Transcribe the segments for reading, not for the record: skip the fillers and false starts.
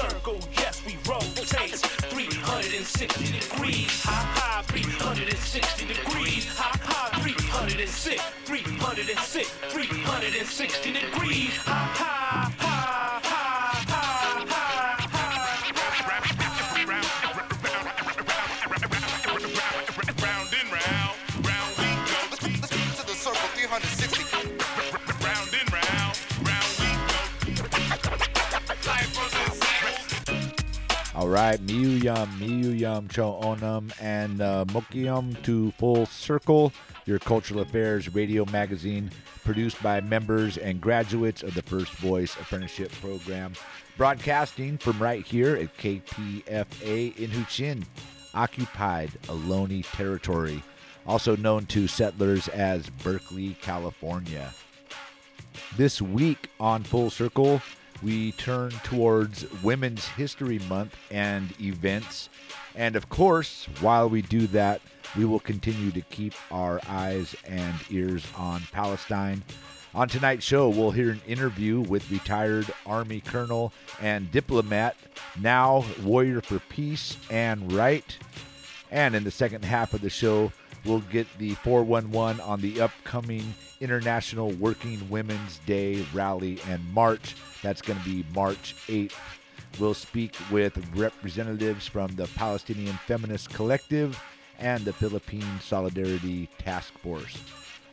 circle, yes, we rotate 360 degrees, high, high, 360 degrees, high, high, 360, 360, 360 degrees, high, high, high, high, high, high, high, round and round, round we go, to the circle 360. Round and round, round we go. All right, miyuyam, cho'onam, and mokiam to Full Circle, your cultural affairs radio magazine produced by members and graduates of the First Voice Apprenticeship Program, broadcasting from right here at KPFA in Huchin, occupied Ohlone territory, also known to settlers as Berkeley, California. This week on Full Circle, we turn towards Women's History Month and events. And of course, while we do that, we will continue to keep our eyes and ears on Palestine. On tonight's show, we'll hear an interview with retired Army Colonel and diplomat, now Warrior for Peace, Ann Wright. And in the second half of the show, we'll get the 411 on the upcoming International Working Women's Day rally and march. That's going to be March 8th. We'll speak with representatives from the Palestinian Feminist Collective and the Philippine Solidarity Task Force.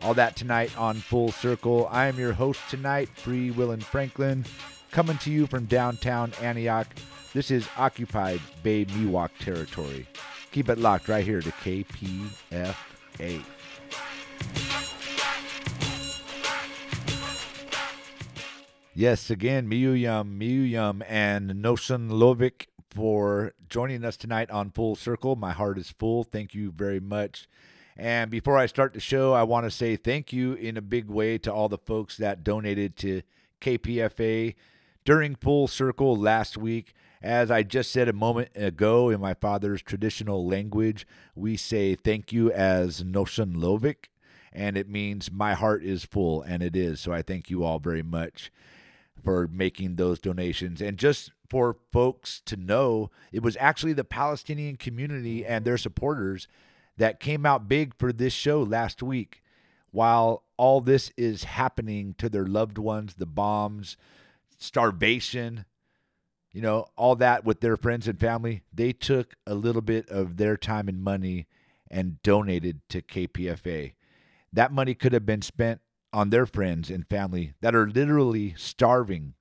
All that tonight on Full Circle. I am your host tonight, Free Willin' Franklin, coming to you from downtown Antioch. This is occupied Bay Miwok territory. Keep it locked right here to KPFA. Yes, again, miyuyam, and Noson Lovic for joining us tonight on Full Circle. My heart is full. Thank you very much. And before I start the show, I want to say thank you in a big way to all the folks that donated to KPFA during Full Circle last week. As I just said a moment ago, in my father's traditional language, we say thank you as Noson Lovic, and it means my heart is full, and it is. So I thank you all very much for making those donations. And just for folks to know, it was actually the Palestinian community and their supporters that came out big for this show last week. While all this is happening to their loved ones, the bombs, starvation, you know, all that with their friends and family, they took a little bit of their time and money and donated to KPFA. That money could have been spent on their friends and family that are literally starving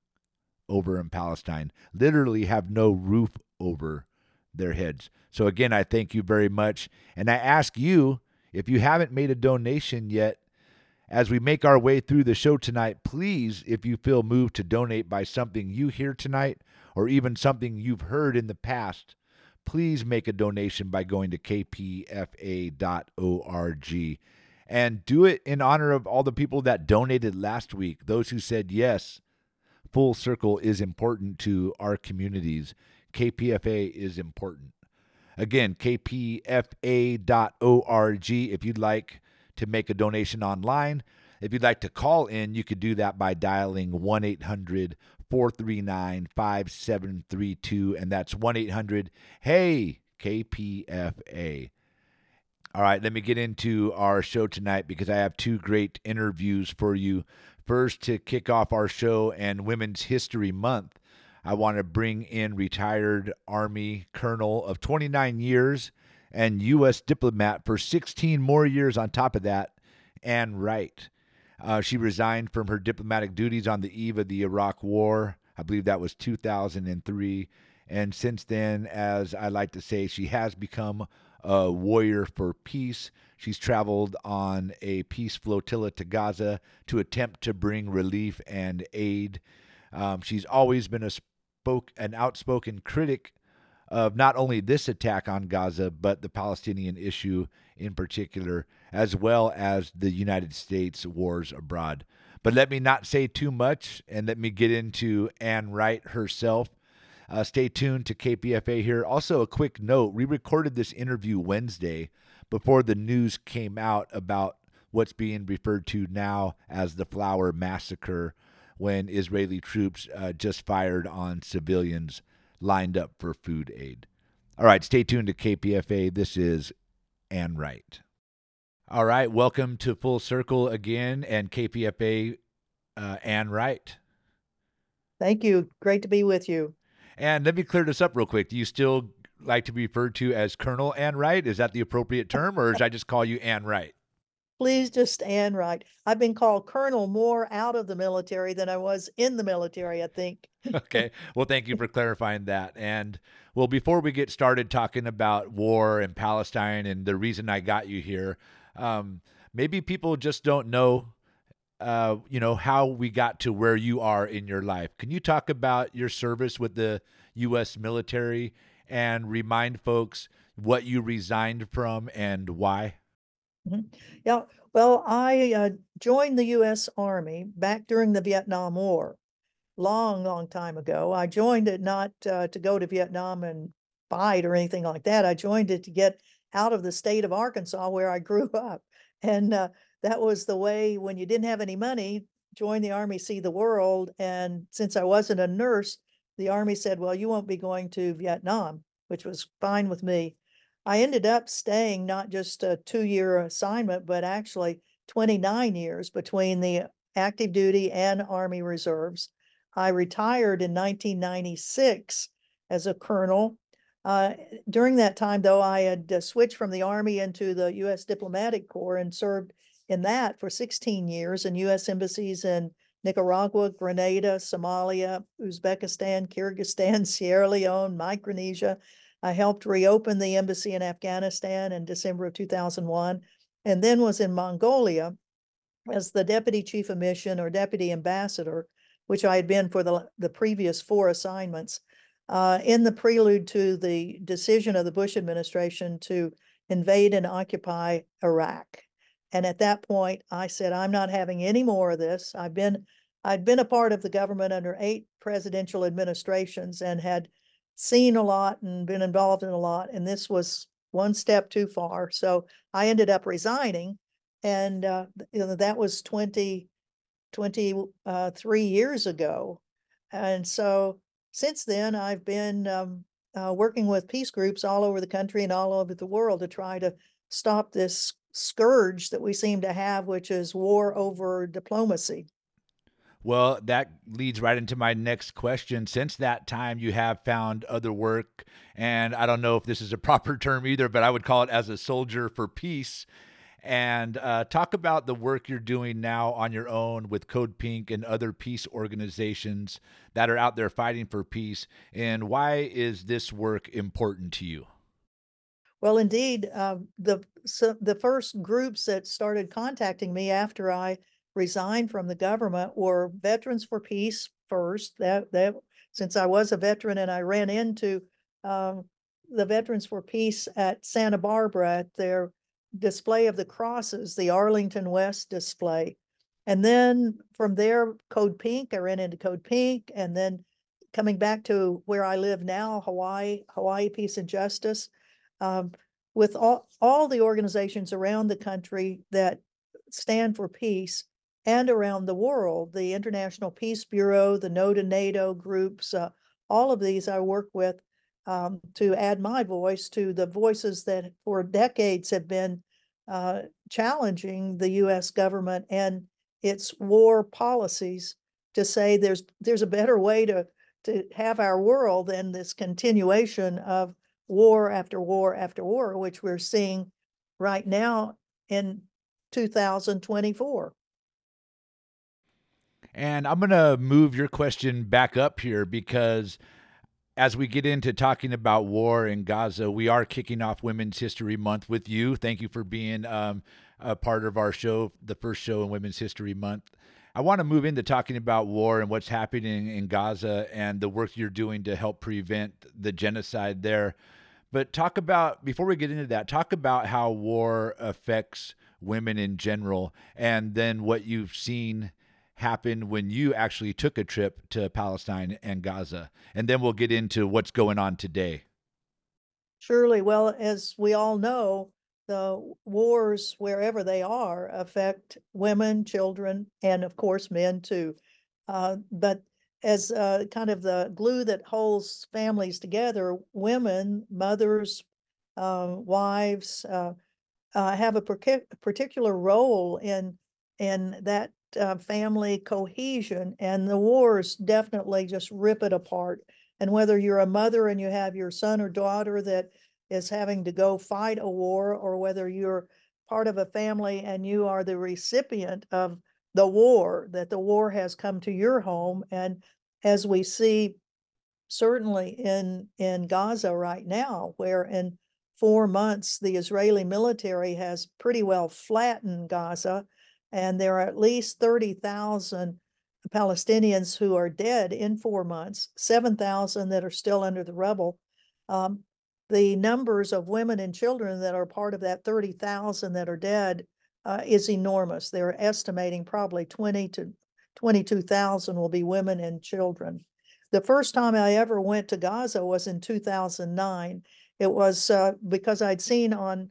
over in Palestine, literally have no roof over their heads. So again, I thank you very much. And I ask you, if you haven't made a donation yet, as we make our way through the show tonight, please, if you feel moved to donate by something you hear tonight or even something you've heard in the past, please make a donation by going to kpfa.org. And do it in honor of all the people that donated last week, those who said, yes, Full Circle is important to our communities. KPFA is important. Again, kpfa.org if you'd like to make a donation online. If you'd like to call in, you could do that by dialing 1-800-439-5732, and that's 1-800-HEY-KPFA. All right, let me get into our show tonight because I have two great interviews for you. First, to kick off our show and Women's History Month, I want to bring in retired Army Colonel of 29 years and U.S. diplomat for 16 more years on top of that, Ann Wright. She resigned from her diplomatic duties on the eve of the Iraq War. I believe that was 2003. And since then, as I like to say, she has become a warrior for peace. She's traveled on a peace flotilla to Gaza to attempt to bring relief and aid. She's always been an outspoken critic of not only this attack on Gaza, but the Palestinian issue in particular, as well as the United States wars abroad. But let me not say too much, and let me get into Ann Wright herself. Stay tuned to KPFA here. Also, a quick note, we recorded this interview Wednesday before the news came out about what's being referred to now as the Flower Massacre, when Israeli troops just fired on civilians lined up for food aid. All right, stay tuned to KPFA. This is Ann Wright. All right, welcome to Full Circle again and KPFA, Ann Wright. Thank you. Great to be with you. And let me clear this up real quick. Do you still like to be referred to as Colonel Ann Wright? Is that the appropriate term, or should I just call you Ann Wright? Please just Ann Wright. I've been called Colonel more out of the military than I was in the military, I think. Okay. Well, thank you for clarifying that. And well, before we get started talking about war and Palestine and the reason I got you here, maybe people just don't know, how we got to where you are in your life. Can you talk about your service with the U.S. military and remind folks what you resigned from and why? Yeah, well, I joined the U.S. Army back during the Vietnam War, long time ago. I joined it not to go to Vietnam and fight or anything like that. I joined it to get out of the state of Arkansas where I grew up. And that was the way when you didn't have any money, join the Army, see the world. And since I wasn't a nurse, the Army said, well, you won't be going to Vietnam, which was fine with me. I ended up staying not just a 2-year assignment, but actually 29 years between the active duty and Army Reserves. I retired in 1996 as a colonel. During that time, though, I had switched from the Army into the U.S. Diplomatic Corps and served in that for 16 years in U.S. embassies in Nicaragua, Grenada, Somalia, Uzbekistan, Kyrgyzstan, Sierra Leone, Micronesia. I helped reopen the embassy in Afghanistan in December of 2001, and then was in Mongolia as the deputy chief of mission or deputy ambassador, which I had been for the previous 4 assignments, in the prelude to the decision of the Bush administration to invade and occupy Iraq. And at that point, I said, I'm not having any more of this. I'd been a part of the government under 8 presidential administrations and had seen a lot and been involved in a lot, and this was one step too far. So I ended up resigning, and that was 23 years ago. And so since then, I've been working with peace groups all over the country and all over the world to try to stop this scourge that we seem to have, which is war over diplomacy. Well, that leads right into my next question. Since that time, you have found other work, and I don't know if this is a proper term either, but I would call it as a soldier for peace. And talk about the work you're doing now on your own with Code Pink and other peace organizations that are out there fighting for peace. And why is this work important to you? Well, indeed, the first groups that started contacting me after I resigned from the government were Veterans for Peace first. That since I was a veteran and I ran into the Veterans for Peace at Santa Barbara at their display of the crosses, the Arlington West display. And then from there, Code Pink, I ran into Code Pink. And then coming back to where I live now, Hawaii Peace and Justice, with all the organizations around the country that stand for peace, and around the world, the International Peace Bureau, the No to NATO groups, all of these I work with to add my voice to the voices that for decades have been challenging the U.S. government and its war policies to say there's a better way to have our world than this continuation of war after war after war, which we're seeing right now in 2024. And I'm going to move your question back up here because as we get into talking about war in Gaza, we are kicking off Women's History Month with you. Thank you for being a part of our show, the first show in Women's History Month. I want to move into talking about war and what's happening in Gaza and the work you're doing to help prevent the genocide there. But talk about, before we get into that, talk about how war affects women in general and then what you've seen happened when you actually took a trip to Palestine and Gaza. And then we'll get into what's going on today. Surely. Well, as we all know, the wars, wherever they are, affect women, children, and of course, men too. But as kind of the glue that holds families together, women, mothers, wives have a particular role in that family cohesion, and the wars definitely just rip it apart. And whether you're a mother and you have your son or daughter that is having to go fight a war, or whether you're part of a family and you are the recipient of the war, that the war has come to your home. And as we see certainly in Gaza right now, where in 4 months the Israeli military has pretty well flattened Gaza, and there are at least 30,000 Palestinians who are dead in 4 months, 7,000 that are still under the rubble. The numbers of women and children that are part of that 30,000 that are dead is enormous. They're estimating probably 20 to 22,000 will be women and children. The first time I ever went to Gaza was in 2009. It was because I'd seen on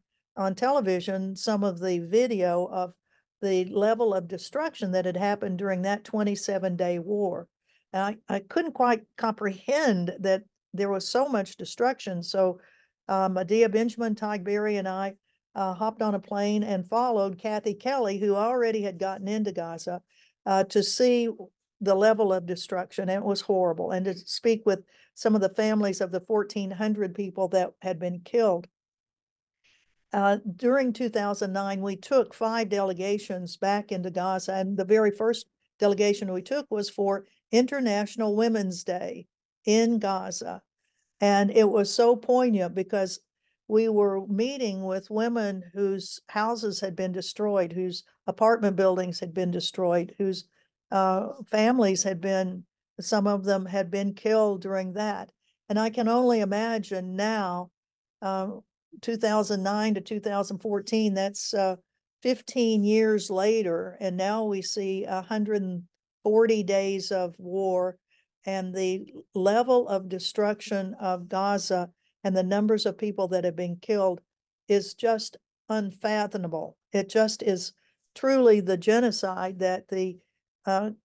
television some of the video of the level of destruction that had happened during that 27-day war. And I couldn't quite comprehend that there was so much destruction. So Medea Benjamin, Tyke Berry, and I hopped on a plane and followed Kathy Kelly, who already had gotten into Gaza, to see the level of destruction. And it was horrible. And to speak with some of the families of the 1,400 people that had been killed. During 2009, we took 5 delegations back into Gaza, and the very first delegation we took was for International Women's Day in Gaza. And it was so poignant because we were meeting with women whose houses had been destroyed, whose apartment buildings had been destroyed, whose families had been, some of them had been killed during that. And I can only imagine now, 2009 to 2014, that's 15 years later, and now we see 140 days of war, and the level of destruction of Gaza and the numbers of people that have been killed is just unfathomable. It just is truly the genocide that the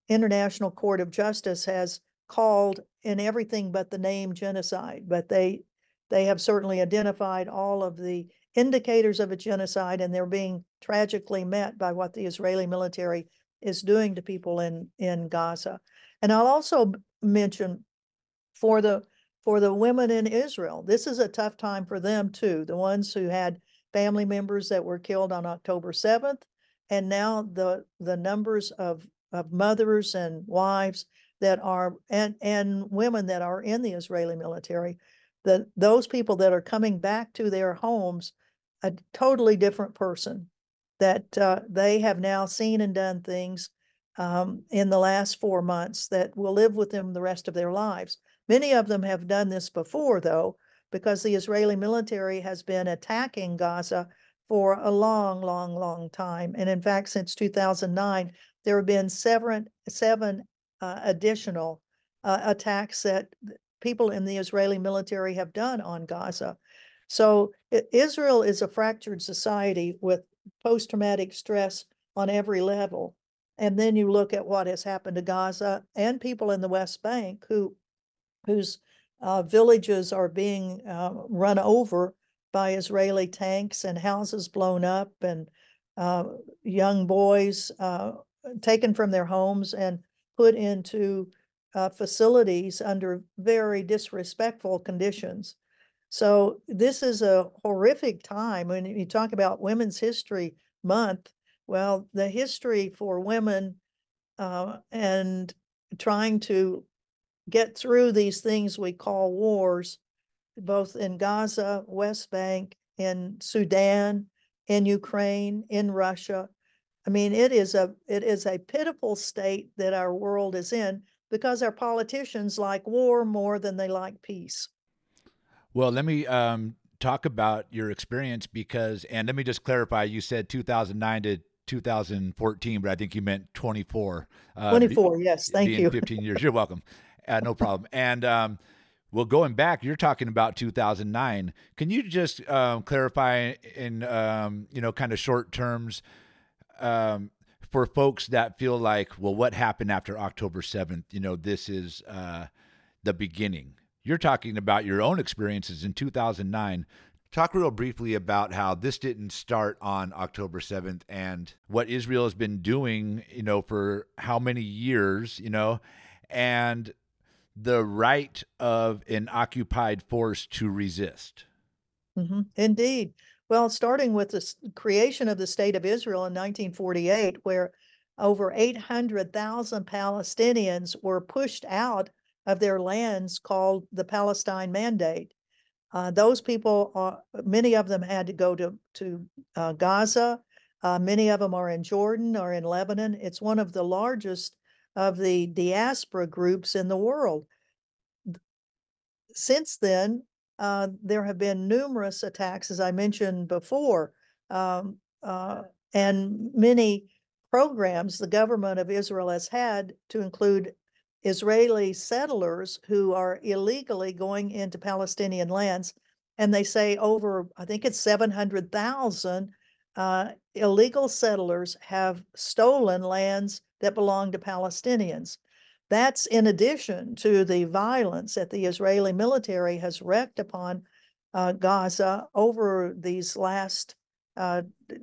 International Court of Justice has called in everything but the name genocide, but they have certainly identified all of the indicators of a genocide, and they're being tragically met by what the Israeli military is doing to people in Gaza. And I'll also mention for the women in Israel, this is a tough time for them too, the ones who had family members that were killed on October 7th, and now the numbers of mothers and wives that are, and women that are in the Israeli military. That those people that are coming back to their homes, a totally different person, that they have now seen and done things in the last 4 months that will live with them the rest of their lives. Many of them have done this before, though, because the Israeli military has been attacking Gaza for a long, long, long time. And in fact, since 2009, there have been seven additional attacks that people in the Israeli military have done on Gaza. So Israel is a fractured society with post-traumatic stress on every level. And then you look at what has happened to Gaza and people in the West Bank whose villages are being run over by Israeli tanks, and houses blown up, and young boys taken from their homes and put into facilities under very disrespectful conditions. So this is a horrific time. When you talk about Women's History Month, well, the history for women and trying to get through these things we call wars, both in Gaza, West Bank, in Sudan, in Ukraine, in Russia. I mean, it is a pitiful state that our world is in, because our politicians like war more than they like peace. Well, let me talk about your experience, because, and let me just clarify, you said 2009 to 2014, but I think you meant 24. 24, yes, thank you. 15 years, you're welcome. No problem. And well, going back, you're talking about 2009. Can you just clarify in kind of short terms, for folks that feel like, well, what happened after October 7th? You know, this is the beginning. You're talking about your own experiences in 2009. Talk real briefly about how this didn't start on October 7th and what Israel has been doing, you know, for how many years, you know, and the right of an occupied force to resist. Mm-hmm. Indeed. Well, starting with the creation of the State of Israel in 1948, where over 800,000 Palestinians were pushed out of their lands called the Palestine Mandate. Those people, many of them had to go to Gaza. Many of them are in Jordan or in Lebanon. It's one of the largest of the diaspora groups in the world. Since then, there have been numerous attacks, as I mentioned before, and many programs the government of Israel has had to include Israeli settlers who are illegally going into Palestinian lands, and they say over, I think it's 700,000 illegal settlers have stolen lands that belong to Palestinians. That's in addition to the violence that the Israeli military has wreaked upon Gaza over these last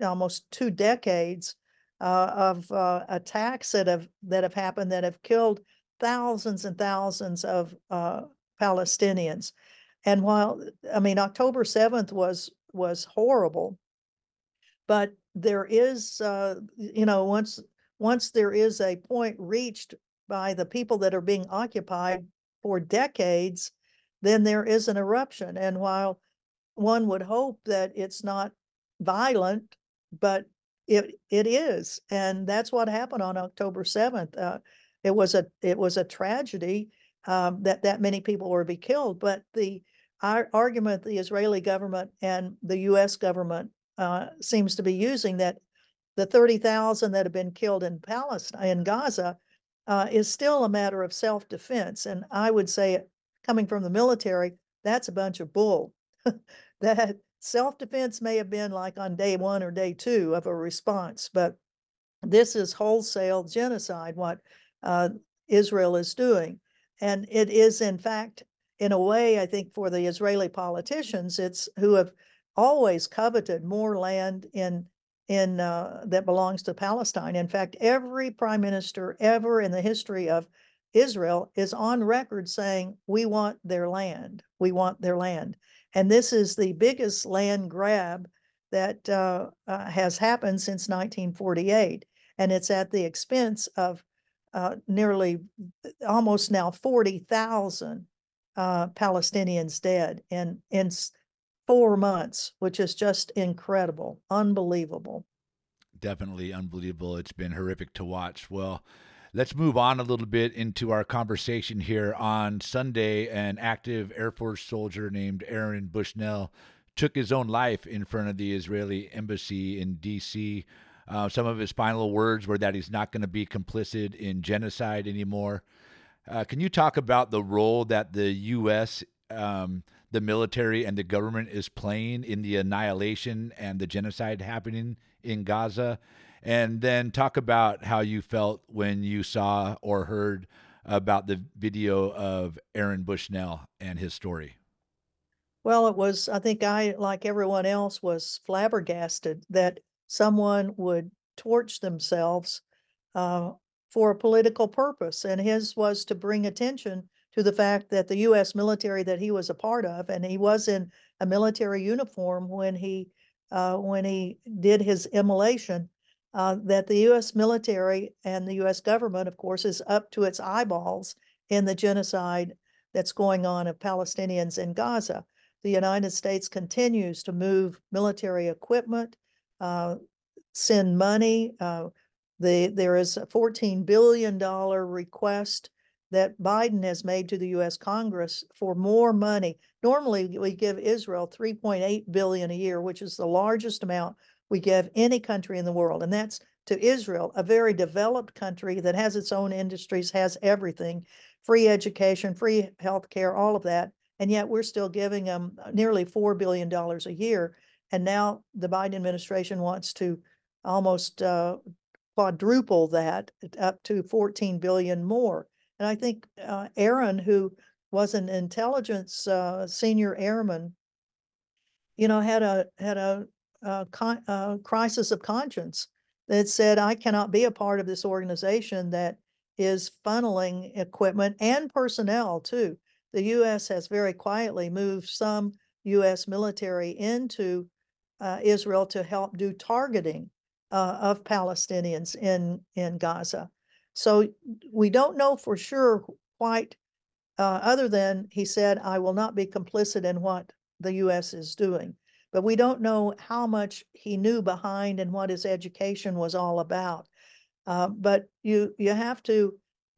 almost 2 decades of attacks that have happened that have killed thousands and thousands of Palestinians. And while, I mean, October 7th was horrible, but there is, you know, once there is a point reached by the people that are being occupied for decades, then there is an eruption. And while one would hope that it's not violent, but it is. And that's what happened on October 7th. It was a tragedy that many people were to be killed. But our argument, the Israeli government and the U.S. government seems to be using, that the 30,000 that have been killed in Palestine, in Gaza, is still a matter of self-defense. And I would say, coming from the military, that's a bunch of bull. That self-defense may have been like on day 1 or day 2 of a response, but this is wholesale genocide, what Israel is doing. And it is, in fact, in a way, I think for the Israeli politicians, it's who have always coveted more land in that belongs to Palestine. In fact, every prime minister ever in the history of Israel is on record saying, we want their land, we want their land. And this is the biggest land grab that has happened since 1948. And it's at the expense of nearly almost now 40,000 Palestinians dead in 4 months, which is just incredible, unbelievable. Definitely unbelievable. It's been horrific to watch. Well, let's move on a little bit into our conversation here. On Sunday, an active Air Force soldier named Aaron Bushnell took his own life in front of the Israeli embassy in D.C. Some of his final words were that he's not going to be complicit in genocide anymore. Can you talk about the role that the U.S., the military, and the government is playing in the annihilation and the genocide happening in Gaza? And then talk about how you felt when you saw or heard about the video of Aaron Bushnell and his story. Well, it was, I think I, like everyone else, was flabbergasted that someone would torch themselves for a political purpose. And his was to bring attention to the fact that the U.S. military that he was a part of, and he was in a military uniform when he did his immolation, that the U.S. military and the U.S. government, of course, is up to its eyeballs in the genocide that's going on of Palestinians in Gaza. The United States continues to move military equipment, send money. There is a $14 billion request that Biden has made to the U.S. Congress for more money. Normally, we give Israel $3.8 billion a year, which is the largest amount we give any country in the world. And that's to Israel, a very developed country that has its own industries, has everything, free education, free healthcare, all of that. And yet we're still giving them nearly $4 billion a year. And now the Biden administration wants to almost quadruple that, up to 14 billion more. And I think Aaron, who was an intelligence senior airman, you know, had a crisis of conscience that said, I cannot be a part of this organization that is funneling equipment and personnel too. The U.S. has very quietly moved some U.S. military into Israel to help do targeting of Palestinians in Gaza. So we don't know for sure quite, other than he said, I will not be complicit in what the U.S. is doing. But we don't know how much he knew behind and what his education was all about. But you have to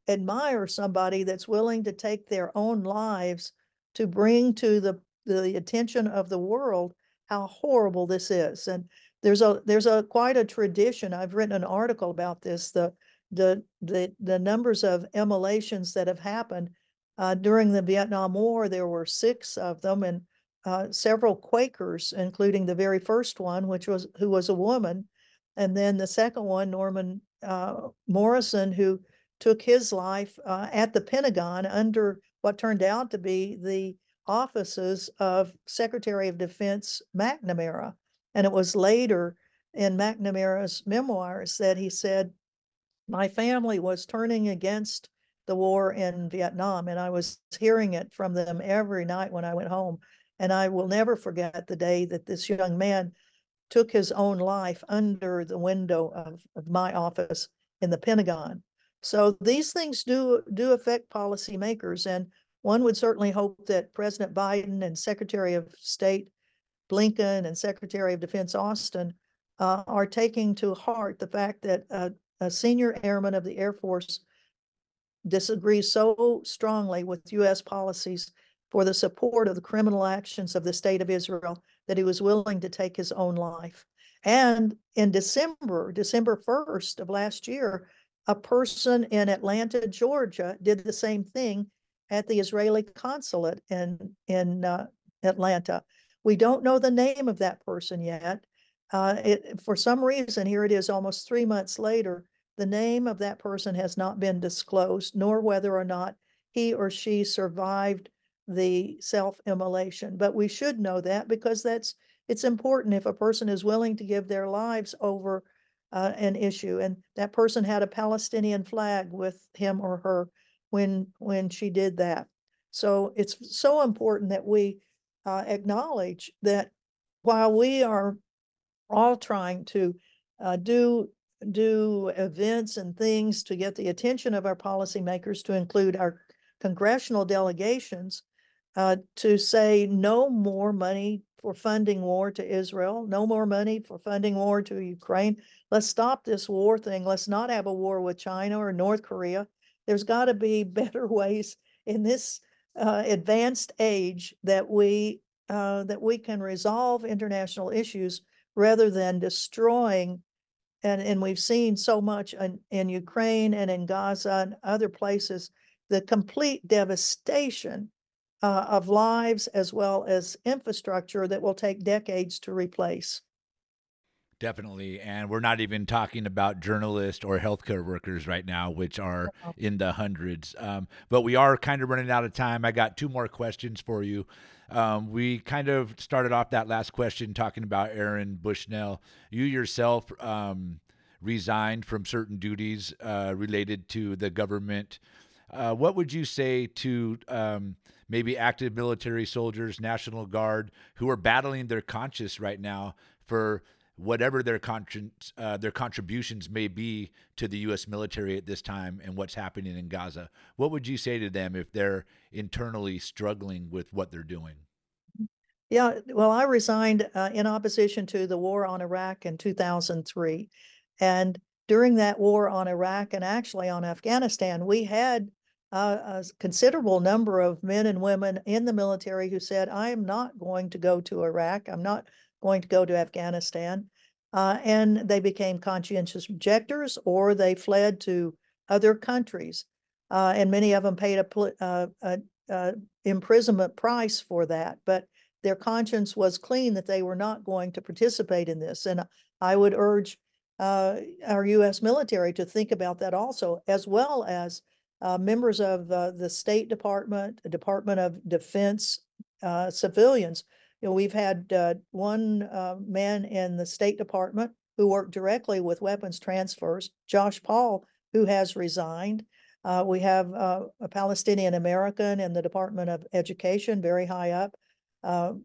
admire somebody that's willing to take their own lives to bring to the attention of the world how horrible this is. And there's quite a tradition. I've written an article about this, the numbers of immolations that have happened during the Vietnam War. There were 6 of them, and several Quakers, including the very first one, who was a woman, and then the second one, Norman Morrison, who took his life at the Pentagon under what turned out to be the offices of Secretary of Defense McNamara. And it was later in McNamara's memoirs that he said, my family was turning against the war in Vietnam, and I was hearing it from them every night when I went home. And I will never forget the day that this young man took his own life under the window of my office in the Pentagon. So these things do affect policymakers. And one would certainly hope that President Biden and Secretary of State Blinken and Secretary of Defense Austin are taking to heart the fact that a senior airman of the Air Force disagrees so strongly with U.S. policies for the support of the criminal actions of the state of Israel that he was willing to take his own life. And in December 1st of last year, a person in Atlanta, Georgia, did the same thing at the Israeli consulate in Atlanta. We don't know the name of that person yet. For some reason, here it is almost 3 months later, the name of that person has not been disclosed, nor whether or not he or she survived the self-immolation. But we should know that, because it's important if a person is willing to give their lives over an issue. And that person had a Palestinian flag with him or her when she did that. So it's so important that we acknowledge that while we are all trying to do events and things to get the attention of our policymakers, to include our congressional delegations, to say no more money for funding war to Israel, no more money for funding war to Ukraine. Let's stop this war thing. Let's not have a war with China or North Korea. There's got to be better ways in this advanced age that we can resolve international issues rather than destroying. And we've seen so much in Ukraine and in Gaza and other places, the complete devastation of lives as well as infrastructure that will take decades to replace. Definitely. And we're not even talking about journalists or healthcare workers right now, which are in the hundreds. But we are kind of running out of time. I got 2 more questions for you. We kind of started off that last question talking about Aaron Bushnell. You yourself resigned from certain duties related to the government. What would you say to maybe active military soldiers, National Guard, who are battling their conscience right now for whatever their contributions may be to the U.S. military at this time and what's happening in Gaza? What would you say to them if they're internally struggling with what they're doing? Yeah, well, I resigned in opposition to the war on Iraq in 2003. And during that war on Iraq and actually on Afghanistan, we had a considerable number of men and women in the military who said, I am not going to go to Iraq. I'm not going to go to Afghanistan. And they became conscientious objectors, or they fled to other countries. And many of them paid a imprisonment price for that. But their conscience was clean that they were not going to participate in this. And I would urge our U.S. military to think about that also, as well as members of the State Department, Department of Defense civilians. You know, we've had one man in the State Department who worked directly with weapons transfers, Josh Paul, who has resigned. We have a Palestinian American in the Department of Education, very high up, Tariq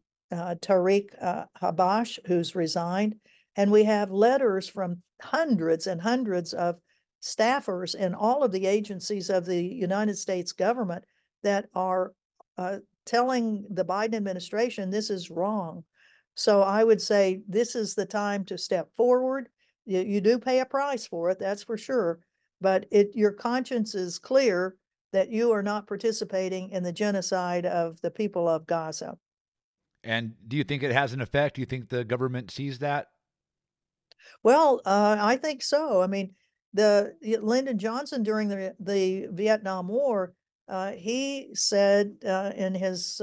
Habash, who's resigned. And we have letters from hundreds and hundreds of staffers in all of the agencies of the United States government that are telling the Biden administration this is wrong. So I would say this is the time to step forward. You do pay a price for it, that's for sure. But your conscience is clear that you are not participating in the genocide of the people of Gaza. And do you think it has an effect? Do you think the government sees that? Well, I think so. I mean, Lyndon Johnson during the Vietnam War, he said in his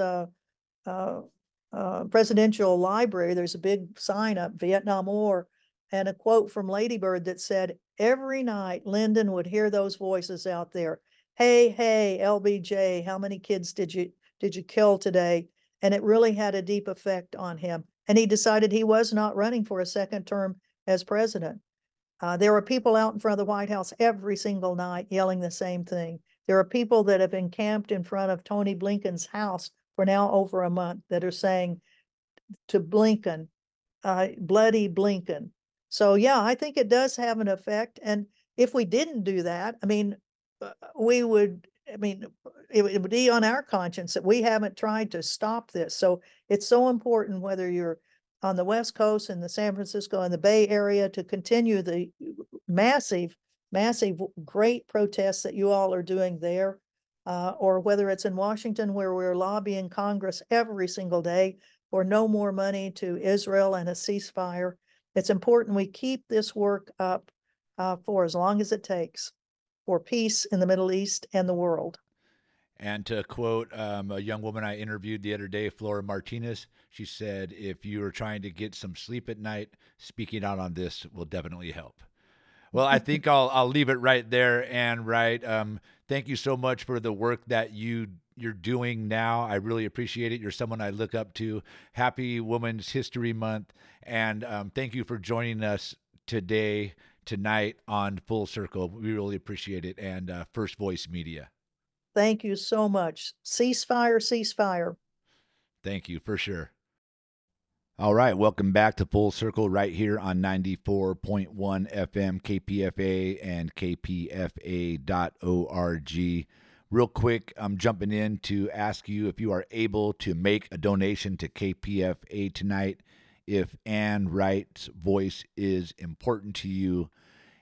presidential library, there's a big sign up, Vietnam War, and a quote from Lady Bird that said, every night, Lyndon would hear those voices out there. Hey, hey, LBJ, how many kids did you kill today? And it really had a deep effect on him. And he decided he was not running for a second term as president. There are people out in front of the White House every single night yelling the same thing. There are people that have encamped in front of Tony Blinken's house for now over a month that are saying to Blinken, bloody Blinken. So, yeah, I think it does have an effect. And if we didn't do that, I mean, it would be on our conscience that we haven't tried to stop this. So it's so important, whether you're on the West Coast and the San Francisco and the Bay Area, to continue the massive, massive, great protests that you all are doing there, or whether it's in Washington where we're lobbying Congress every single day for no more money to Israel and a ceasefire. It's important we keep this work up for as long as it takes for peace in the Middle East and the world. And to quote a young woman I interviewed the other day, Flora Martinez, she said, if you are trying to get some sleep at night, speaking out on this will definitely help. Well, I think I'll leave it right there, Ann Wright. Thank you so much for the work that you're doing now. I really appreciate it. You're someone I look up to. Happy Women's History Month. And thank you for joining us tonight on Full Circle. We really appreciate it. And First Voice Media. Thank you so much. Ceasefire, ceasefire. Thank you for sure. All right, welcome back to Full Circle right here on 94.1 FM KPFA and kpfa.org. Real quick, I'm jumping in to ask you if you are able to make a donation to KPFA tonight if Ann Wright's voice is important to you.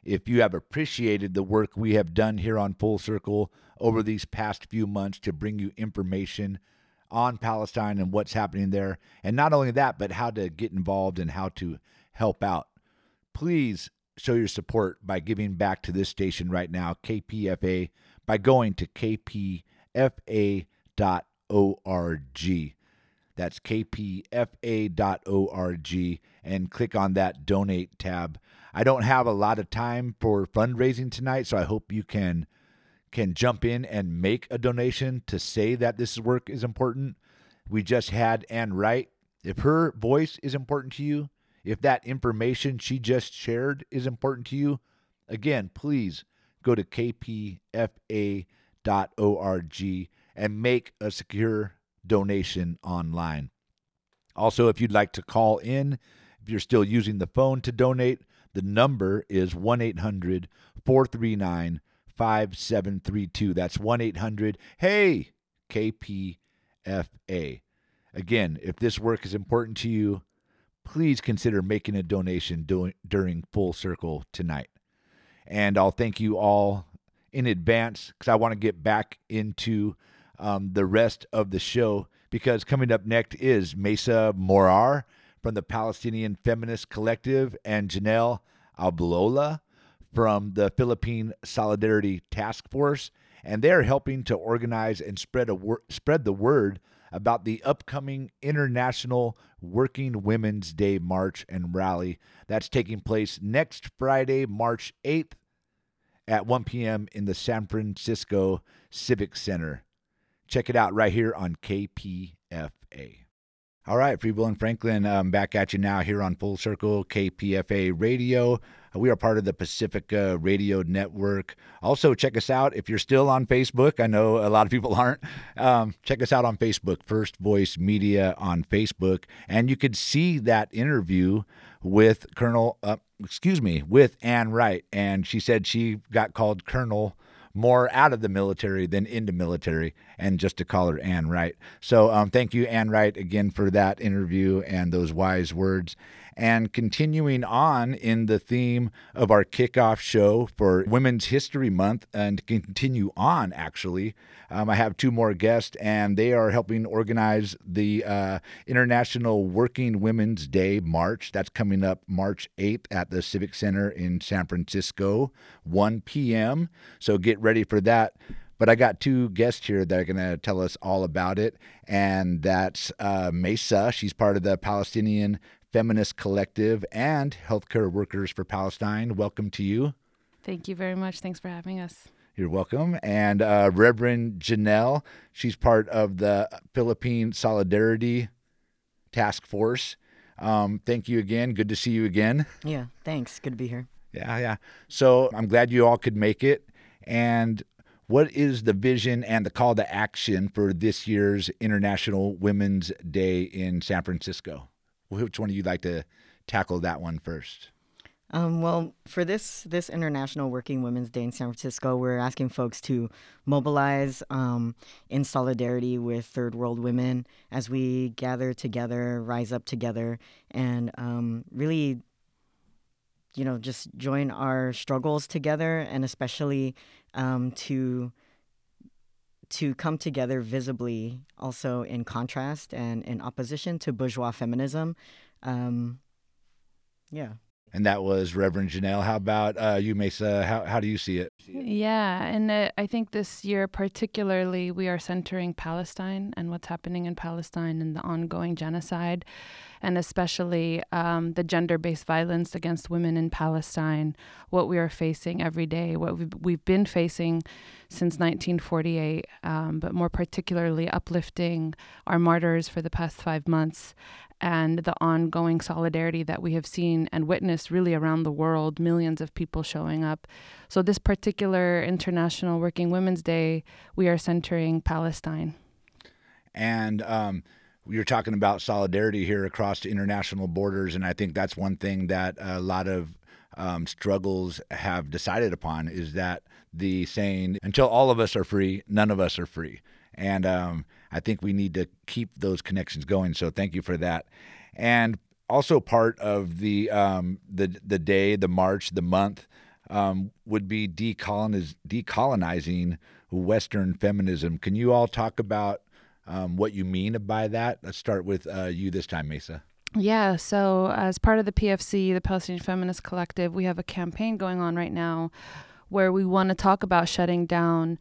If you have appreciated the work we have done here on Full Circle over these past few months to bring you information on Palestine and what's happening there. And not only that, but how to get involved and how to help out. Please show your support by giving back to this station right now, KPFA, by going to kpfa.org. That's kpfa.org and click on that donate tab. I don't have a lot of time for fundraising tonight, so I hope you can jump in and make a donation to say that this work is important. We just had Ann Wright. If her voice is important to you, if that information she just shared is important to you, again, please go to kpfa.org and make a secure donation online. Also, if you'd like to call in, if you're still using the phone to donate, the number is 1-800-439-5732. That's 1-800-HEY-KPFA. Again, if this work is important to you, please consider making a donation during Full Circle tonight. And I'll thank you all in advance because I want to get back into the rest of the show, because coming up next is Mesa Morar from the Palestinian Feminist Collective and Janelle Ablola from the Philippine Solidarity Task Force, and they're helping to organize and spread the word about the upcoming International Working Women's Day March and Rally. That's taking place next Friday, March 8th at 1 p.m. in the San Francisco Civic Center. Check it out right here on KPFA. All right, Free Will and Franklin, back at you now here on Full Circle KPFA Radio. We are part of the Pacifica Radio Network. Also, check us out if you're still on Facebook. I know a lot of people aren't. Check us out on Facebook, First Voice Media on Facebook. And you could see that interview with with Ann Wright. And she said she got called Colonel more out of the military than into military, and just to call her Ann Wright. So thank you, Ann Wright, again for that interview and those wise words. And continuing on in the theme of our kickoff show for Women's History Month, and continue on, actually, I have two more guests, and they are helping organize the International Working Women's Day March. That's coming up March 8th at the Civic Center in San Francisco, 1 p.m. So get ready for that. But I got two guests here that are going to tell us all about it, and that's Mesa. She's part of the Palestinian Feminist Collective and Healthcare Workers for Palestine. Welcome to you. Thank you very much. Thanks for having us. You're welcome. And Reverend Janelle, she's part of the Philippine Solidarity Task Force. Thank you again. Good to see you again. Yeah, thanks. Good to be here. Yeah. So I'm glad you all could make it. And what is the vision and the call to action for this year's International Women's Day in San Francisco? Which one do you like to tackle that one first? Well, for this International Working Women's Day in San Francisco, we're asking folks to mobilize in solidarity with third world women as we gather together, rise up together, and really, just join our struggles together, and especially to come together visibly, also in contrast and in opposition to bourgeois feminism. And that was Reverend Janelle. How about you, Mesa? How do you see it? Yeah, and I think this year particularly we are centering Palestine and what's happening in Palestine and the ongoing genocide, and especially the gender-based violence against women in Palestine, what we are facing every day, what we've been facing since 1948, but more particularly uplifting our martyrs for the past 5 months, and the ongoing solidarity that we have seen and witnessed really around the world, millions of people showing up. So this particular International Working Women's Day, we are centering Palestine. And you're talking about solidarity here across international borders, and I think that's one thing that a lot of struggles have decided upon, is that the saying, until all of us are free, none of us are free. And I think we need to keep those connections going. So thank you for that. And also part of the day, the march, the month would be decolonizing Western feminism. Can you all talk about what you mean by that? Let's start with you this time, Mesa. Yeah, so as part of the PFC, the Palestinian Feminist Collective, we have a campaign going on right now where we want to talk about shutting down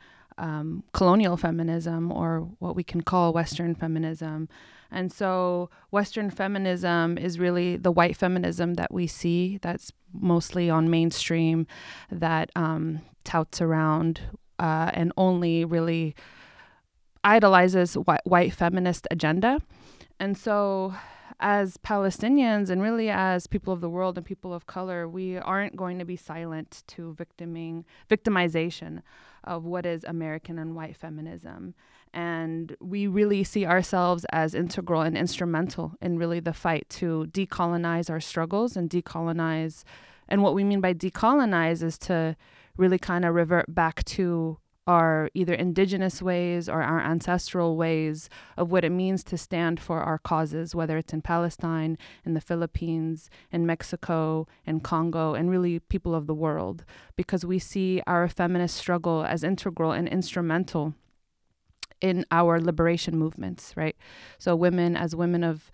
colonial feminism, or what we can call Western feminism. And so Western feminism is really the white feminism that we see, that's mostly on mainstream, that touts around and only really idolizes white feminist agenda. And so as Palestinians, and really as people of the world and people of color, we aren't going to be silent to victimization of what is American and white feminism. And we really see ourselves as integral and instrumental in really the fight to decolonize our struggles and decolonize. And what we mean by decolonize is to really kind of revert back to our either indigenous ways or our ancestral ways of what it means to stand for our causes, whether it's in Palestine, in the Philippines, in Mexico, in Congo, and really people of the world, because we see our feminist struggle as integral and instrumental in our liberation movements, right? So women, as women of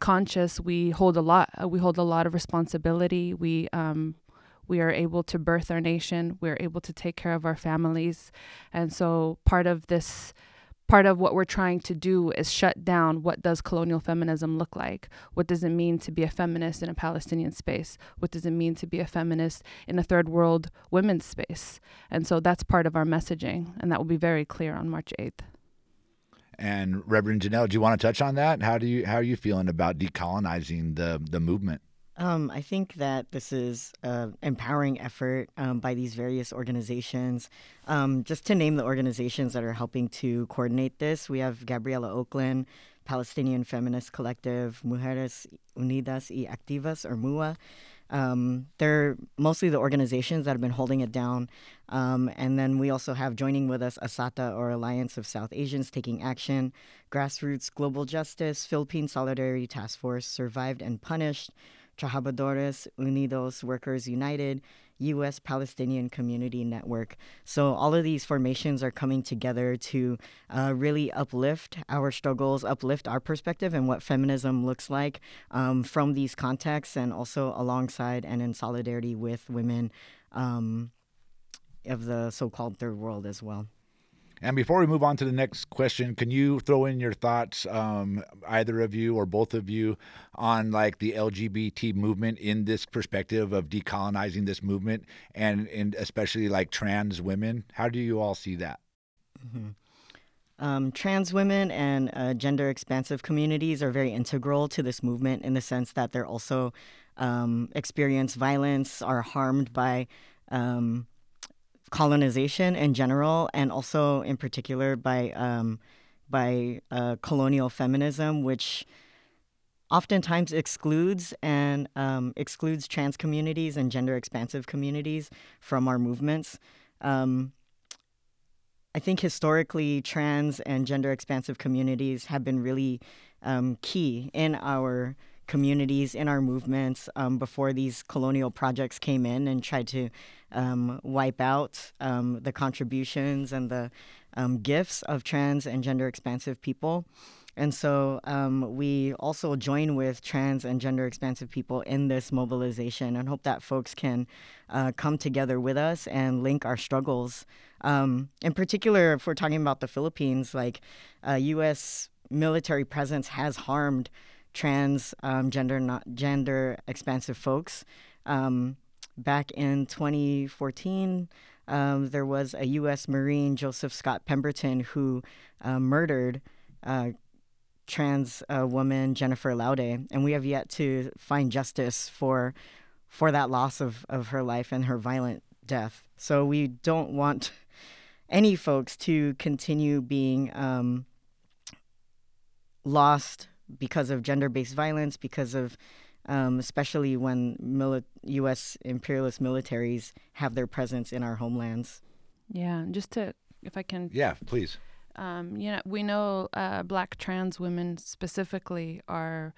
conscience, we hold a lot of responsibility. We are able to birth our nation. We're able to take care of our families. And so part of this part of what we're trying to do is shut down what does colonial feminism look like? What does it mean to be a feminist in a Palestinian space? What does it mean to be a feminist in a third world women's space? And so that's part of our messaging, and that will be very clear on March 8th. And Reverend Janelle, do you want to touch on that? How are you feeling about decolonizing the movement? I think that this is an empowering effort by these various organizations. Just to name the organizations that are helping to coordinate this, we have Gabriela Oakland, Palestinian Feminist Collective, Mujeres Unidas y Activas, or MUA. They're mostly the organizations that have been holding it down. And then we also have joining with us ASATA, or Alliance of South Asians Taking Action, Grassroots Global Justice, Philippine Solidarity Task Force, Survived and Punished, Trabajadores Unidos, Workers United, U.S. Palestinian Community Network. So all of these formations are coming together to really uplift our struggles, uplift our perspective and what feminism looks like from these contexts, and also alongside and in solidarity with women of the so-called third world as well. And before we move on to the next question, can you throw in your thoughts, either of you or both of you, on like the LGBT movement in this perspective of decolonizing this movement, and especially like trans women? How do you all see that? Mm-hmm. Trans women and gender expansive communities are very integral to this movement in the sense that they're also experience violence, are harmed by colonization in general, and also in particular by colonial feminism, which oftentimes excludes trans communities and gender expansive communities from our movements. I think historically, trans and gender expansive communities have been really key in our communities, in our movements, before these colonial projects came in and tried to wipe out the contributions and the gifts of trans and gender expansive people. And so we also join with trans and gender expansive people in this mobilization, and hope that folks can come together with us and link our struggles. In particular, if we're talking about the Philippines, like U.S. military presence has harmed trans, gender expansive folks. Back in 2014, there was a U.S. Marine, Joseph Scott Pemberton, who murdered trans woman Jennifer Laude, and we have yet to find justice for that loss of her life and her violent death. So we don't want any folks to continue being lost because of gender-based violence, because of especially when U.S. imperialist militaries have their presence in our homelands. Yeah, and just to, if I can... Yeah, please. We know Black trans women specifically are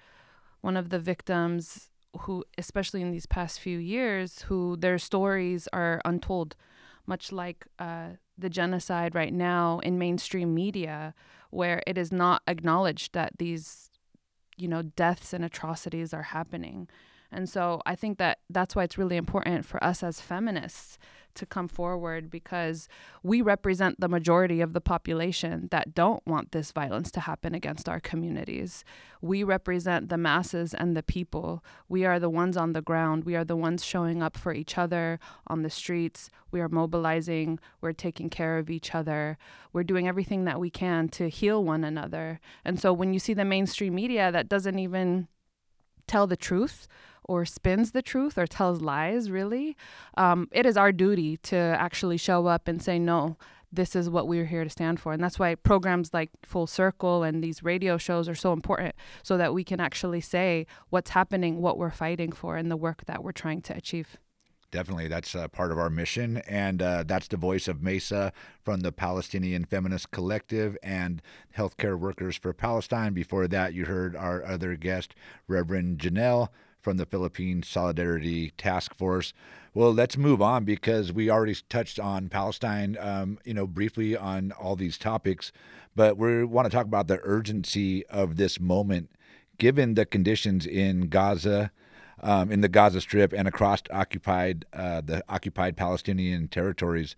one of the victims who, especially in these past few years, who their stories are untold, much like... the genocide right now in mainstream media, where it is not acknowledged that these, deaths and atrocities are happening. And so I think that that's why it's really important for us as feminists to come forward, because we represent the majority of the population that don't want this violence to happen against our communities. We represent the masses and the people. We are the ones on the ground. We are the ones showing up for each other on the streets. We are mobilizing. We're taking care of each other. We're doing everything that we can to heal one another. And so when you see the mainstream media that doesn't even tell the truth, or spins the truth, or tells lies, really, it is our duty to actually show up and say, no, this is what we're here to stand for. And that's why programs like Full Circle and these radio shows are so important, so that we can actually say what's happening, what we're fighting for, and the work that we're trying to achieve. Definitely. That's part of our mission. And that's the voice of Mesa from the Palestinian Feminist Collective and Healthcare Workers for Palestine. Before that, you heard our other guest, Reverend Janelle, from the Philippine Solidarity Task Force. Well, let's move on, because we already touched on Palestine, briefly on all these topics, but we want to talk about the urgency of this moment, given the conditions in Gaza, in the Gaza Strip, and across the occupied Palestinian territories.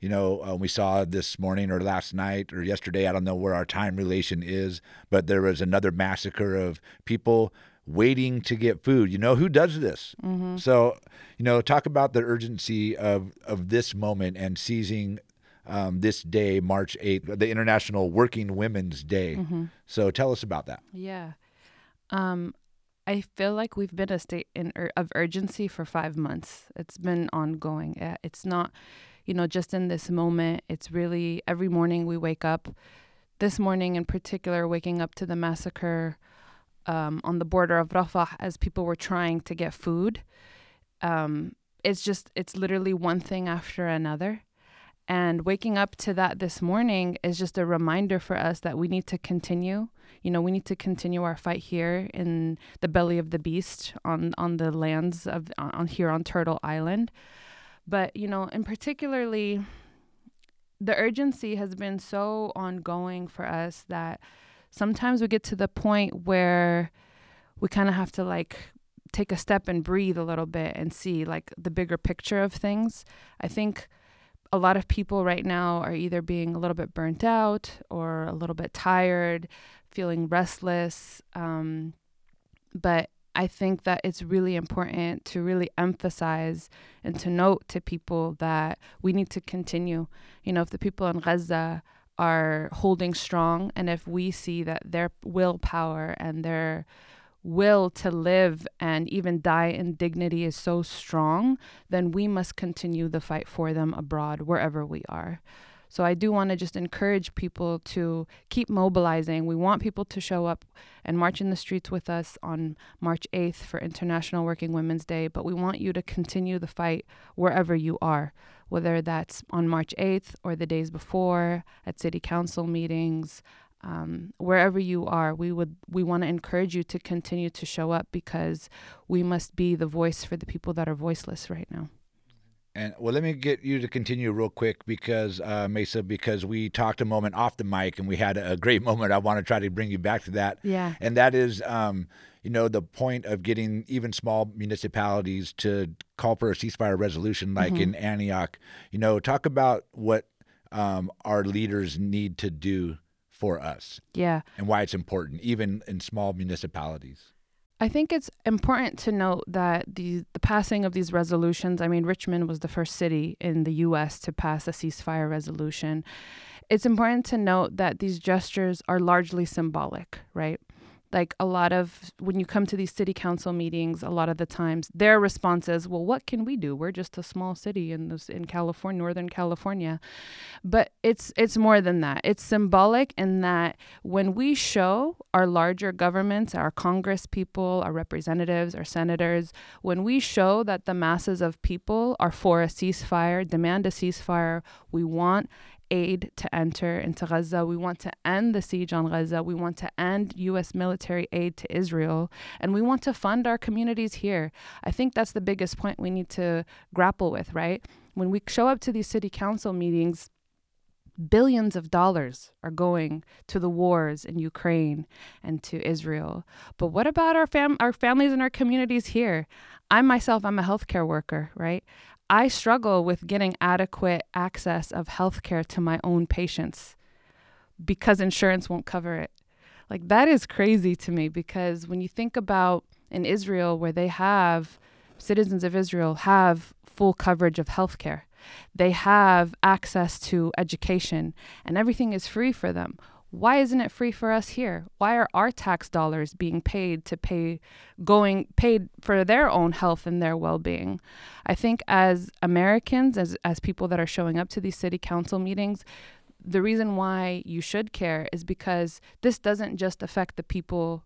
You know, we saw this morning or last night or yesterday, I don't know where our time relation is, but there was another massacre of people waiting to get food. You know, who does this? Mm-hmm. So, you know, talk about the urgency of this moment and seizing this day, March 8th, the International Working Women's Day. Mm-hmm. So tell us about that. Yeah. I feel like we've been a state of urgency for 5 months. It's been ongoing. It's not, you know, just in this moment. It's really every morning we wake up. This morning in particular, waking up to the massacre on the border of Rafah as people were trying to get food. It's literally one thing after another. And waking up to that this morning is just a reminder for us that we need to continue. You know, we need to continue our fight here in the belly of the beast on the lands of here on Turtle Island. But, you know, and particularly the urgency has been so ongoing for us that sometimes we get to the point where we kind of have to take a step and breathe a little bit and see the bigger picture of things. I think a lot of people right now are either being a little bit burnt out or a little bit tired, feeling restless. But I think that it's really important to really emphasize and to note to people that we need to continue. You know, if the people in Gaza are holding strong and if we see that their willpower and their will to live and even die in dignity is so strong, then we must continue the fight for them abroad, wherever we are. So I do want to just encourage people to keep mobilizing. We want people to show up and march in the streets with us on March 8th for International Working Women's Day, but we want you to continue the fight wherever you are, whether that's on March 8th or the days before, at city council meetings, wherever you are. We want to encourage you to continue to show up because we must be the voice for the people that are voiceless right now. And well, let me get you to continue real quick because Mesa, because we talked a moment off the mic and we had a great moment. I want to try to bring you back to that. Yeah. And that is, you know, the point of getting even small municipalities to call for a ceasefire resolution, like mm-hmm. in Antioch. You know, talk about what our leaders need to do for us. Yeah. And why it's important, even in small municipalities. I think it's important to note that the passing of these resolutions, I mean, Richmond was the first city in the U.S. to pass a ceasefire resolution. It's important to note that these gestures are largely symbolic, right? Like a lot of, when you come to these city council meetings, a lot of the times their response is, well, what can we do? We're just a small city in California, Northern California. But it's more than that. It's symbolic in that when we show our larger governments, our Congress people, our representatives, our senators, when we show that the masses of people are for a ceasefire, demand a ceasefire, we want aid to enter into Gaza. We want to end the siege on Gaza. We want to end U.S. military aid to Israel. And we want to fund our communities here. I think that's the biggest point we need to grapple with, right? When we show up to these city council meetings, billions of dollars are going to the wars in Ukraine and to Israel. But what about our families and our communities here? I myself, I'm a healthcare worker, right? I struggle with getting adequate access of healthcare to my own patients because insurance won't cover it. Like, that is crazy to me, because when you think about in Israel, where they have, citizens of Israel have full coverage of healthcare, they have access to education, and everything is free for them. Why isn't it free for us here? Why are our tax dollars being paid for their own health and their well-being? I think as Americans, as people that are showing up to these city council meetings, the reason why you should care is because this doesn't just affect the people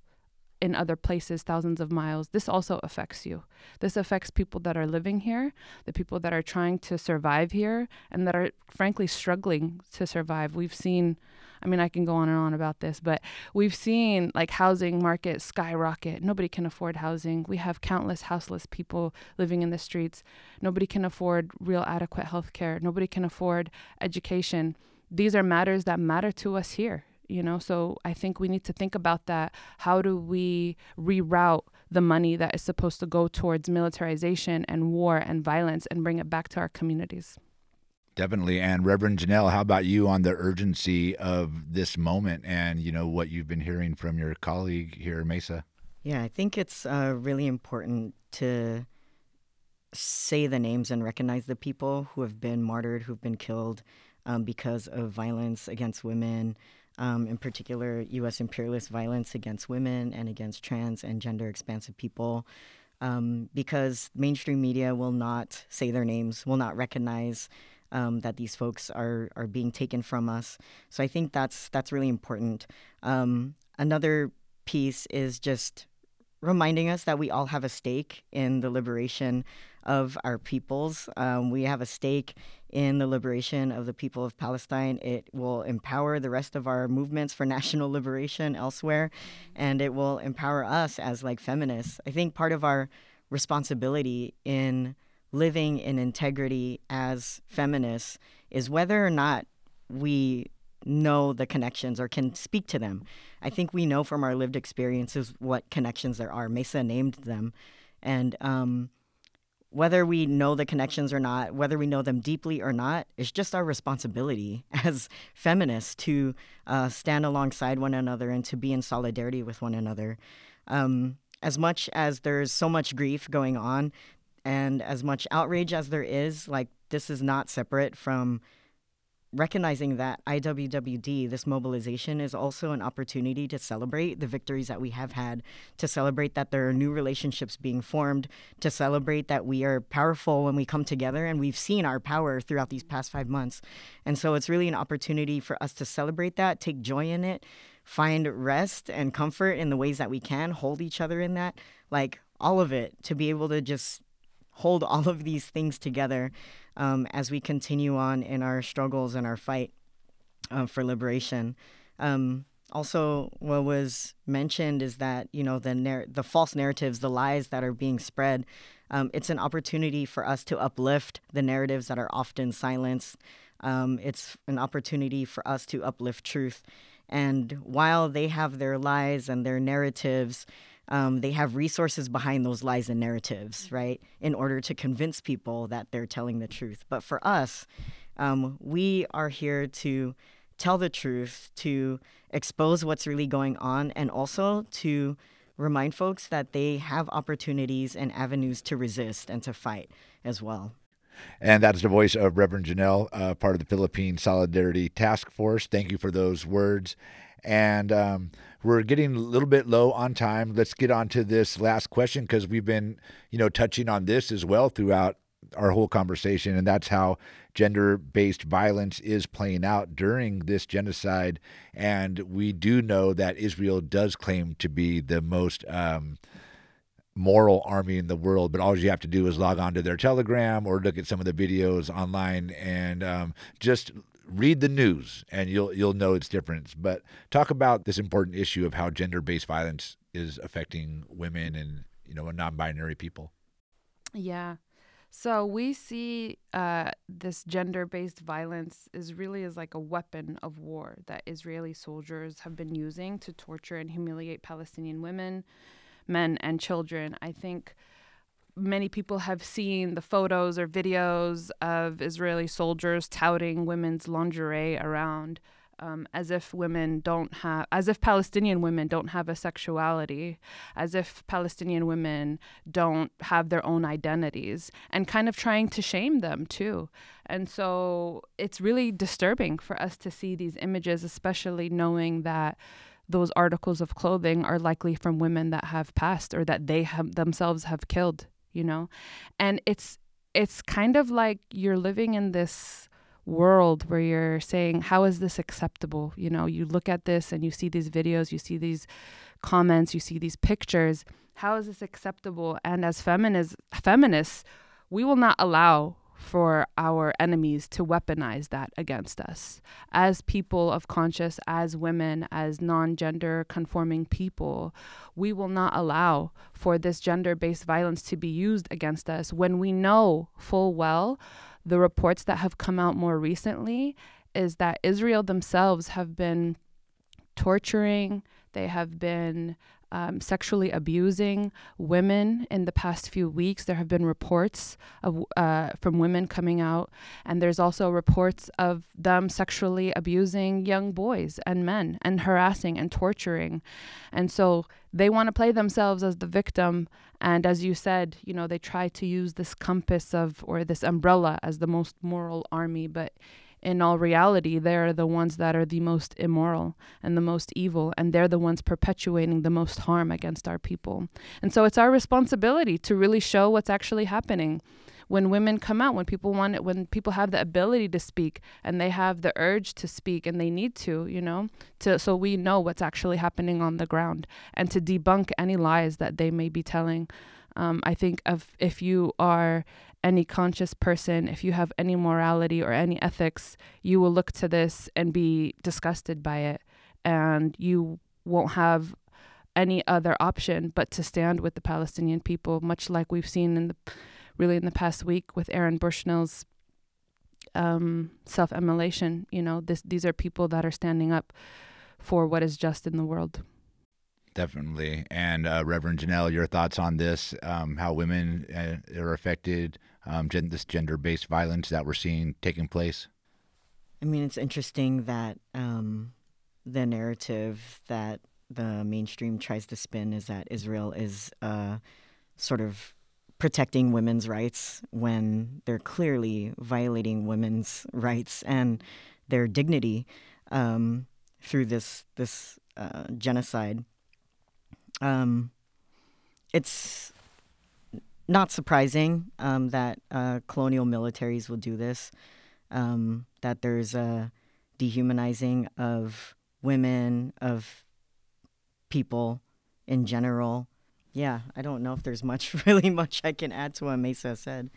in other places, thousands of miles. This also affects you. This affects people that are living here, the people that are trying to survive here, and that are frankly struggling to survive. We've seen, I mean, I can go on and on about this, but we've seen housing markets skyrocket. Nobody can afford housing. We have countless houseless people living in the streets. Nobody can afford real adequate healthcare. Nobody can afford education. These are matters that matter to us here. You know, so I think we need to think about that. How do we reroute the money that is supposed to go towards militarization and war and violence and bring it back to our communities? Definitely. And Reverend Janelle, how about you on the urgency of this moment and, you know, what you've been hearing from your colleague here, Mesa? Yeah, I think it's really important to say the names and recognize the people who have been martyred, who've been killed because of violence against women, in particular U.S. imperialist violence against women and against trans and gender expansive people, because mainstream media will not say their names, will not recognize that these folks are being taken from us. So I think that's really important. Another piece is just reminding us that we all have a stake in the liberation of our peoples. We have a stake in the liberation of the people of Palestine. It will empower the rest of our movements for national liberation elsewhere, and it will empower us as like feminists. I think part of our responsibility in living in integrity as feminists is whether or not we know the connections or can speak to them. I think we know from our lived experiences what connections there are. Mesa named them. And whether we know the connections or not, whether we know them deeply or not, it's just our responsibility as feminists to stand alongside one another and to be in solidarity with one another. As much as there's so much grief going on and as much outrage as there is, like, this is not separate from recognizing that IWWD, this mobilization, is also an opportunity to celebrate the victories that we have had, to celebrate that there are new relationships being formed, to celebrate that we are powerful when we come together, and we've seen our power throughout these past 5 months. And so it's really an opportunity for us to celebrate that, take joy in it, find rest and comfort in the ways that we can, hold each other in that, like all of it, to be able to just hold all of these things together as we continue on in our struggles and our fight for liberation. Also, what was mentioned is that, you know, the false narratives, the lies that are being spread, it's an opportunity for us to uplift the narratives that are often silenced. It's an opportunity for us to uplift truth. And while they have their lies and their narratives, they have resources behind those lies and narratives, right, in order to convince people that they're telling the truth. But for us, we are here to tell the truth, to expose what's really going on, and also to remind folks that they have opportunities and avenues to resist and to fight as well. And that's the voice of Reverend Janelle, part of the Philippine Solidarity Task Force. Thank you for those words. And we're getting a little bit low on time. Let's get on to this last question, because we've been, you know, touching on this as well throughout our whole conversation. And that's how gender-based violence is playing out during this genocide. And we do know that Israel does claim to be the most moral army in the world, but all you have to do is log on to their Telegram or look at some of the videos online and just read the news, and you'll know its difference. But talk about this important issue of how gender-based violence is affecting women and, you know, non-binary people. Yeah. So we see this gender-based violence is like a weapon of war that Israeli soldiers have been using to torture and humiliate Palestinian women, men, and children. I think many people have seen the photos or videos of Israeli soldiers touting women's lingerie around, as if Palestinian women don't have a sexuality, as if Palestinian women don't have their own identities, and kind of trying to shame them too. And so it's really disturbing for us to see these images, especially knowing that those articles of clothing are likely from women that have passed or that they have themselves have killed. You know, and it's kind of like you're living in this world where you're saying, how is this acceptable? You know, you look at this and you see these videos, you see these comments, you see these pictures. How is this acceptable? And as feminists, we will not allow for our enemies to weaponize that against us. As people of conscience, as women, as non-gender conforming people, we will not allow for this gender-based violence to be used against us when we know full well the reports that have come out more recently is that Israel themselves have been torturing, they have been sexually abusing women in the past few weeks. There have been reports of from women coming out, and there's also reports of them sexually abusing young boys and men and harassing and torturing. And so they want to play themselves as the victim. And as you said, you know, they try to use this compass of, or this umbrella, as the most moral army, but in all reality, they're the ones that are the most immoral and the most evil, and they're the ones perpetuating the most harm against our people. And so it's our responsibility to really show what's actually happening. When women come out, when people want it, when people have the ability to speak and they have the urge to speak and they need to, you know, to so we know what's actually happening on the ground and to debunk any lies that they may be telling. I think of if you are any conscious person, if you have any morality or any ethics, you will look to this and be disgusted by it. And you won't have any other option but to stand with the Palestinian people, much like we've seen in the past week with Aaron Bushnell's self-immolation. You know, these are people that are standing up for what is just in the world. Definitely. And Reverend Janelle, your thoughts on this, how women are affected, this gender-based violence that we're seeing taking place? I mean, it's interesting that the narrative that the mainstream tries to spin is that Israel is sort of protecting women's rights when they're clearly violating women's rights and their dignity through this genocide. It's not surprising that colonial militaries will do this, that there's a dehumanizing of women, of people in general. Yeah, I don't know if there's really much I can add to what Mesa said.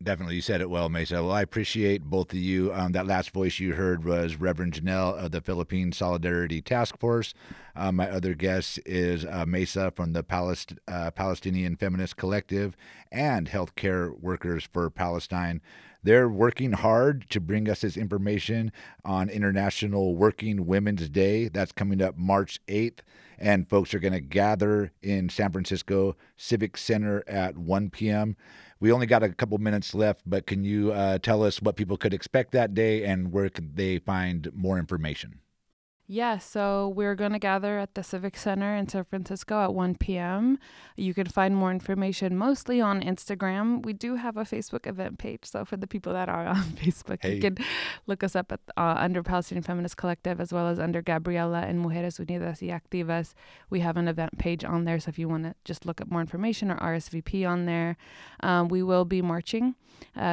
Definitely. You said it well, Mesa. Well, I appreciate both of you. That last voice you heard was Reverend Janelle of the Philippine Solidarity Task Force. My other guest is Mesa from the Palestinian Feminist Collective and Healthcare Workers for Palestine. They're working hard to bring us this information on International Working Women's Day. That's coming up March 8th. And folks are going to gather in San Francisco Civic Center at 1 p.m. We only got a couple minutes left, but can you tell us what people could expect that day and where can they find more information? Yeah, so we're going to gather at the Civic Center in San Francisco at 1 p.m. You can find more information mostly on Instagram. We do have a Facebook event page, so for the people that are on Facebook, You can look us up at under Palestinian Feminist Collective as well as under Gabriela and Mujeres Unidas y Activas. We have an event page on there, so if you want to just look up more information or RSVP on there. We will be marching,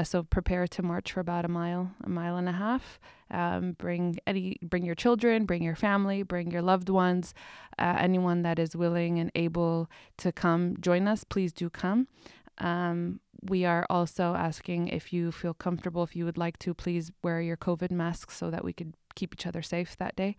so prepare to march for about a mile and a half. Bring your children, bring your family, bring your loved ones, anyone that is willing and able to come join us, please do come. We are also asking if you feel comfortable, if you would like to, please wear your COVID masks so that we could keep each other safe that day,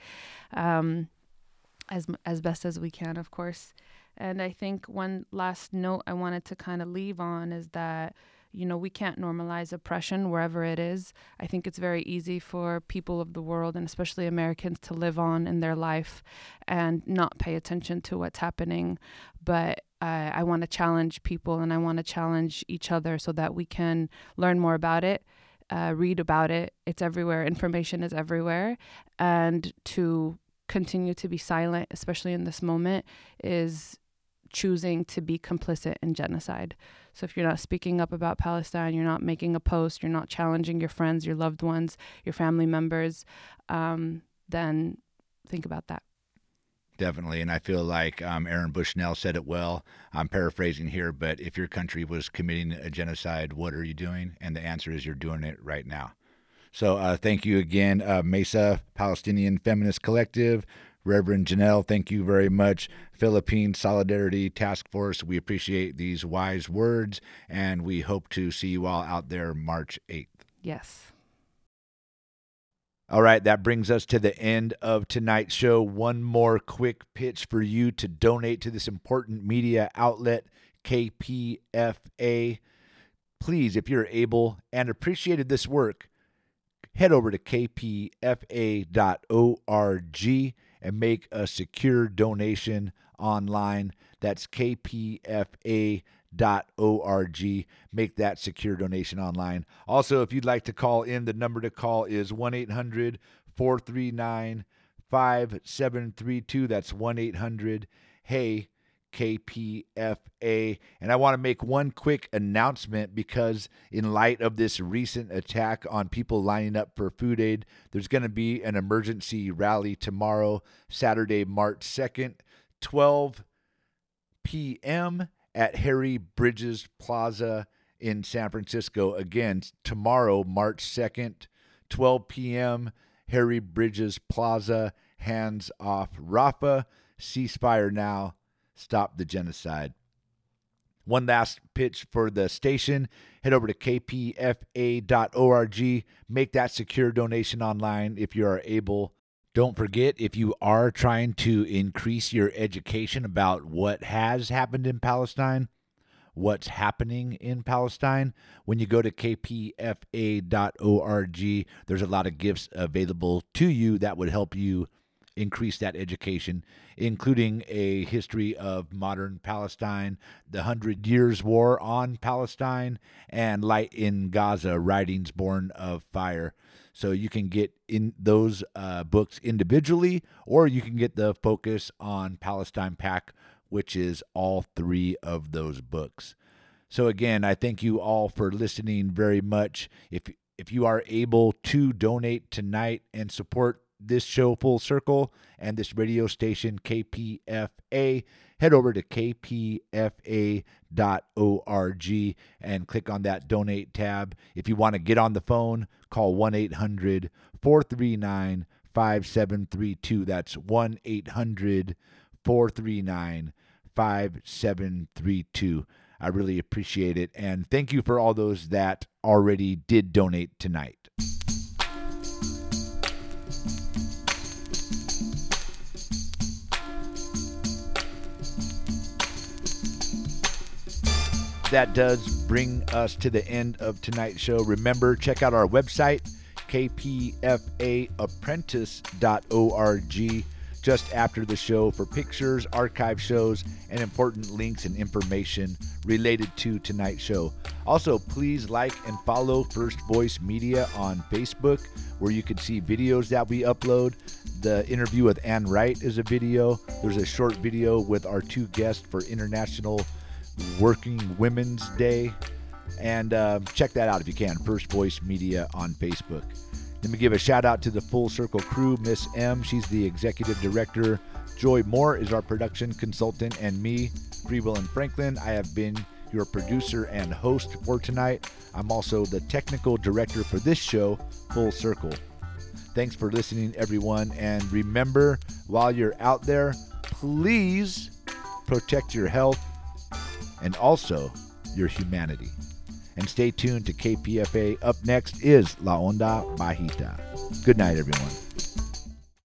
as best as we can, of course. And I think one last note I wanted to kind of leave on is that, you know, we can't normalize oppression wherever it is. I think it's very easy for people of the world and especially Americans to live on in their life and not pay attention to what's happening. But I want to challenge people and I want to challenge each other so that we can learn more about it, read about it. It's everywhere. Information is everywhere. And to continue to be silent, especially in this moment, is choosing to be complicit in genocide. So if you're not speaking up about Palestine, you're not making a post, you're not challenging your friends, your loved ones, your family members, then think about that. Definitely. And I feel like Aaron Bushnell said it well. I'm paraphrasing here, but if your country was committing a genocide, what are you doing? And the answer is you're doing it right now. So thank you again, Mesa, Palestinian Feminist Collective, Reverend Janelle, thank you very much. Philippine Solidarity Task Force, we appreciate these wise words, and we hope to see you all out there March 8th. Yes. All right, that brings us to the end of tonight's show. One more quick pitch for you to donate to this important media outlet, KPFA. Please, if you're able and appreciated this work, head over to kpfa.org and make a secure donation online. That's kpfa.org. Make that secure donation online. Also, if you'd like to call in, the number to call is 1-800-439-5732. That's 1-800-HEY-KPFA. And I want to make one quick announcement, because in light of this recent attack on people lining up for food aid, there's going to be an emergency rally tomorrow, Saturday, March 2nd, 12 p.m. at Harry Bridges Plaza in San Francisco. Again, tomorrow, March 2nd, 12 p.m., Harry Bridges Plaza, hands off Rafah, ceasefire now, stop the genocide. One last pitch for the station. Head over to kpfa.org. Make that secure donation online if you are able. Don't forget, if you are trying to increase your education about what has happened in Palestine, what's happening in Palestine, when you go to kpfa.org, there's a lot of gifts available to you that would help you increase that education, including a history of modern Palestine, the 100 Years' War on Palestine, and Light in Gaza, Writings Born of Fire. So you can get in those books individually, or you can get the Focus on Palestine pack, which is all three of those books. So again, I thank you all for listening very much. If you are able to donate tonight and support this show, Full Circle, and this radio station, KPFA, head over to kpfa.org and click on that donate tab. If you want to get on the phone, call 1-800-439-5732. That's 1-800-439-5732. I really appreciate it. And thank you for all those that already did donate tonight. That does bring us to the end of tonight's show. Remember, check out our website, kpfaapprentice.org, just after the show for pictures, archive shows, and important links and information related to tonight's show. Also, please like and follow First Voice Media on Facebook, where you can see videos that we upload. The interview with Ann Wright is a video. There's a short video with our two guests for International Working Women's Day, and check that out if you can. First Voice Media on Facebook. Let me give a shout out to the Full Circle crew. Miss M, she's the executive director. Joy Moore is our production consultant, and me, Free Will and Franklin, I have been your producer and host for tonight. I'm also the technical director for this show, Full Circle. Thanks for listening, everyone, and remember, while you're out there, please protect your health and also your humanity. And stay tuned to KPFA. Up next is La Onda Bajita. Good night, everyone.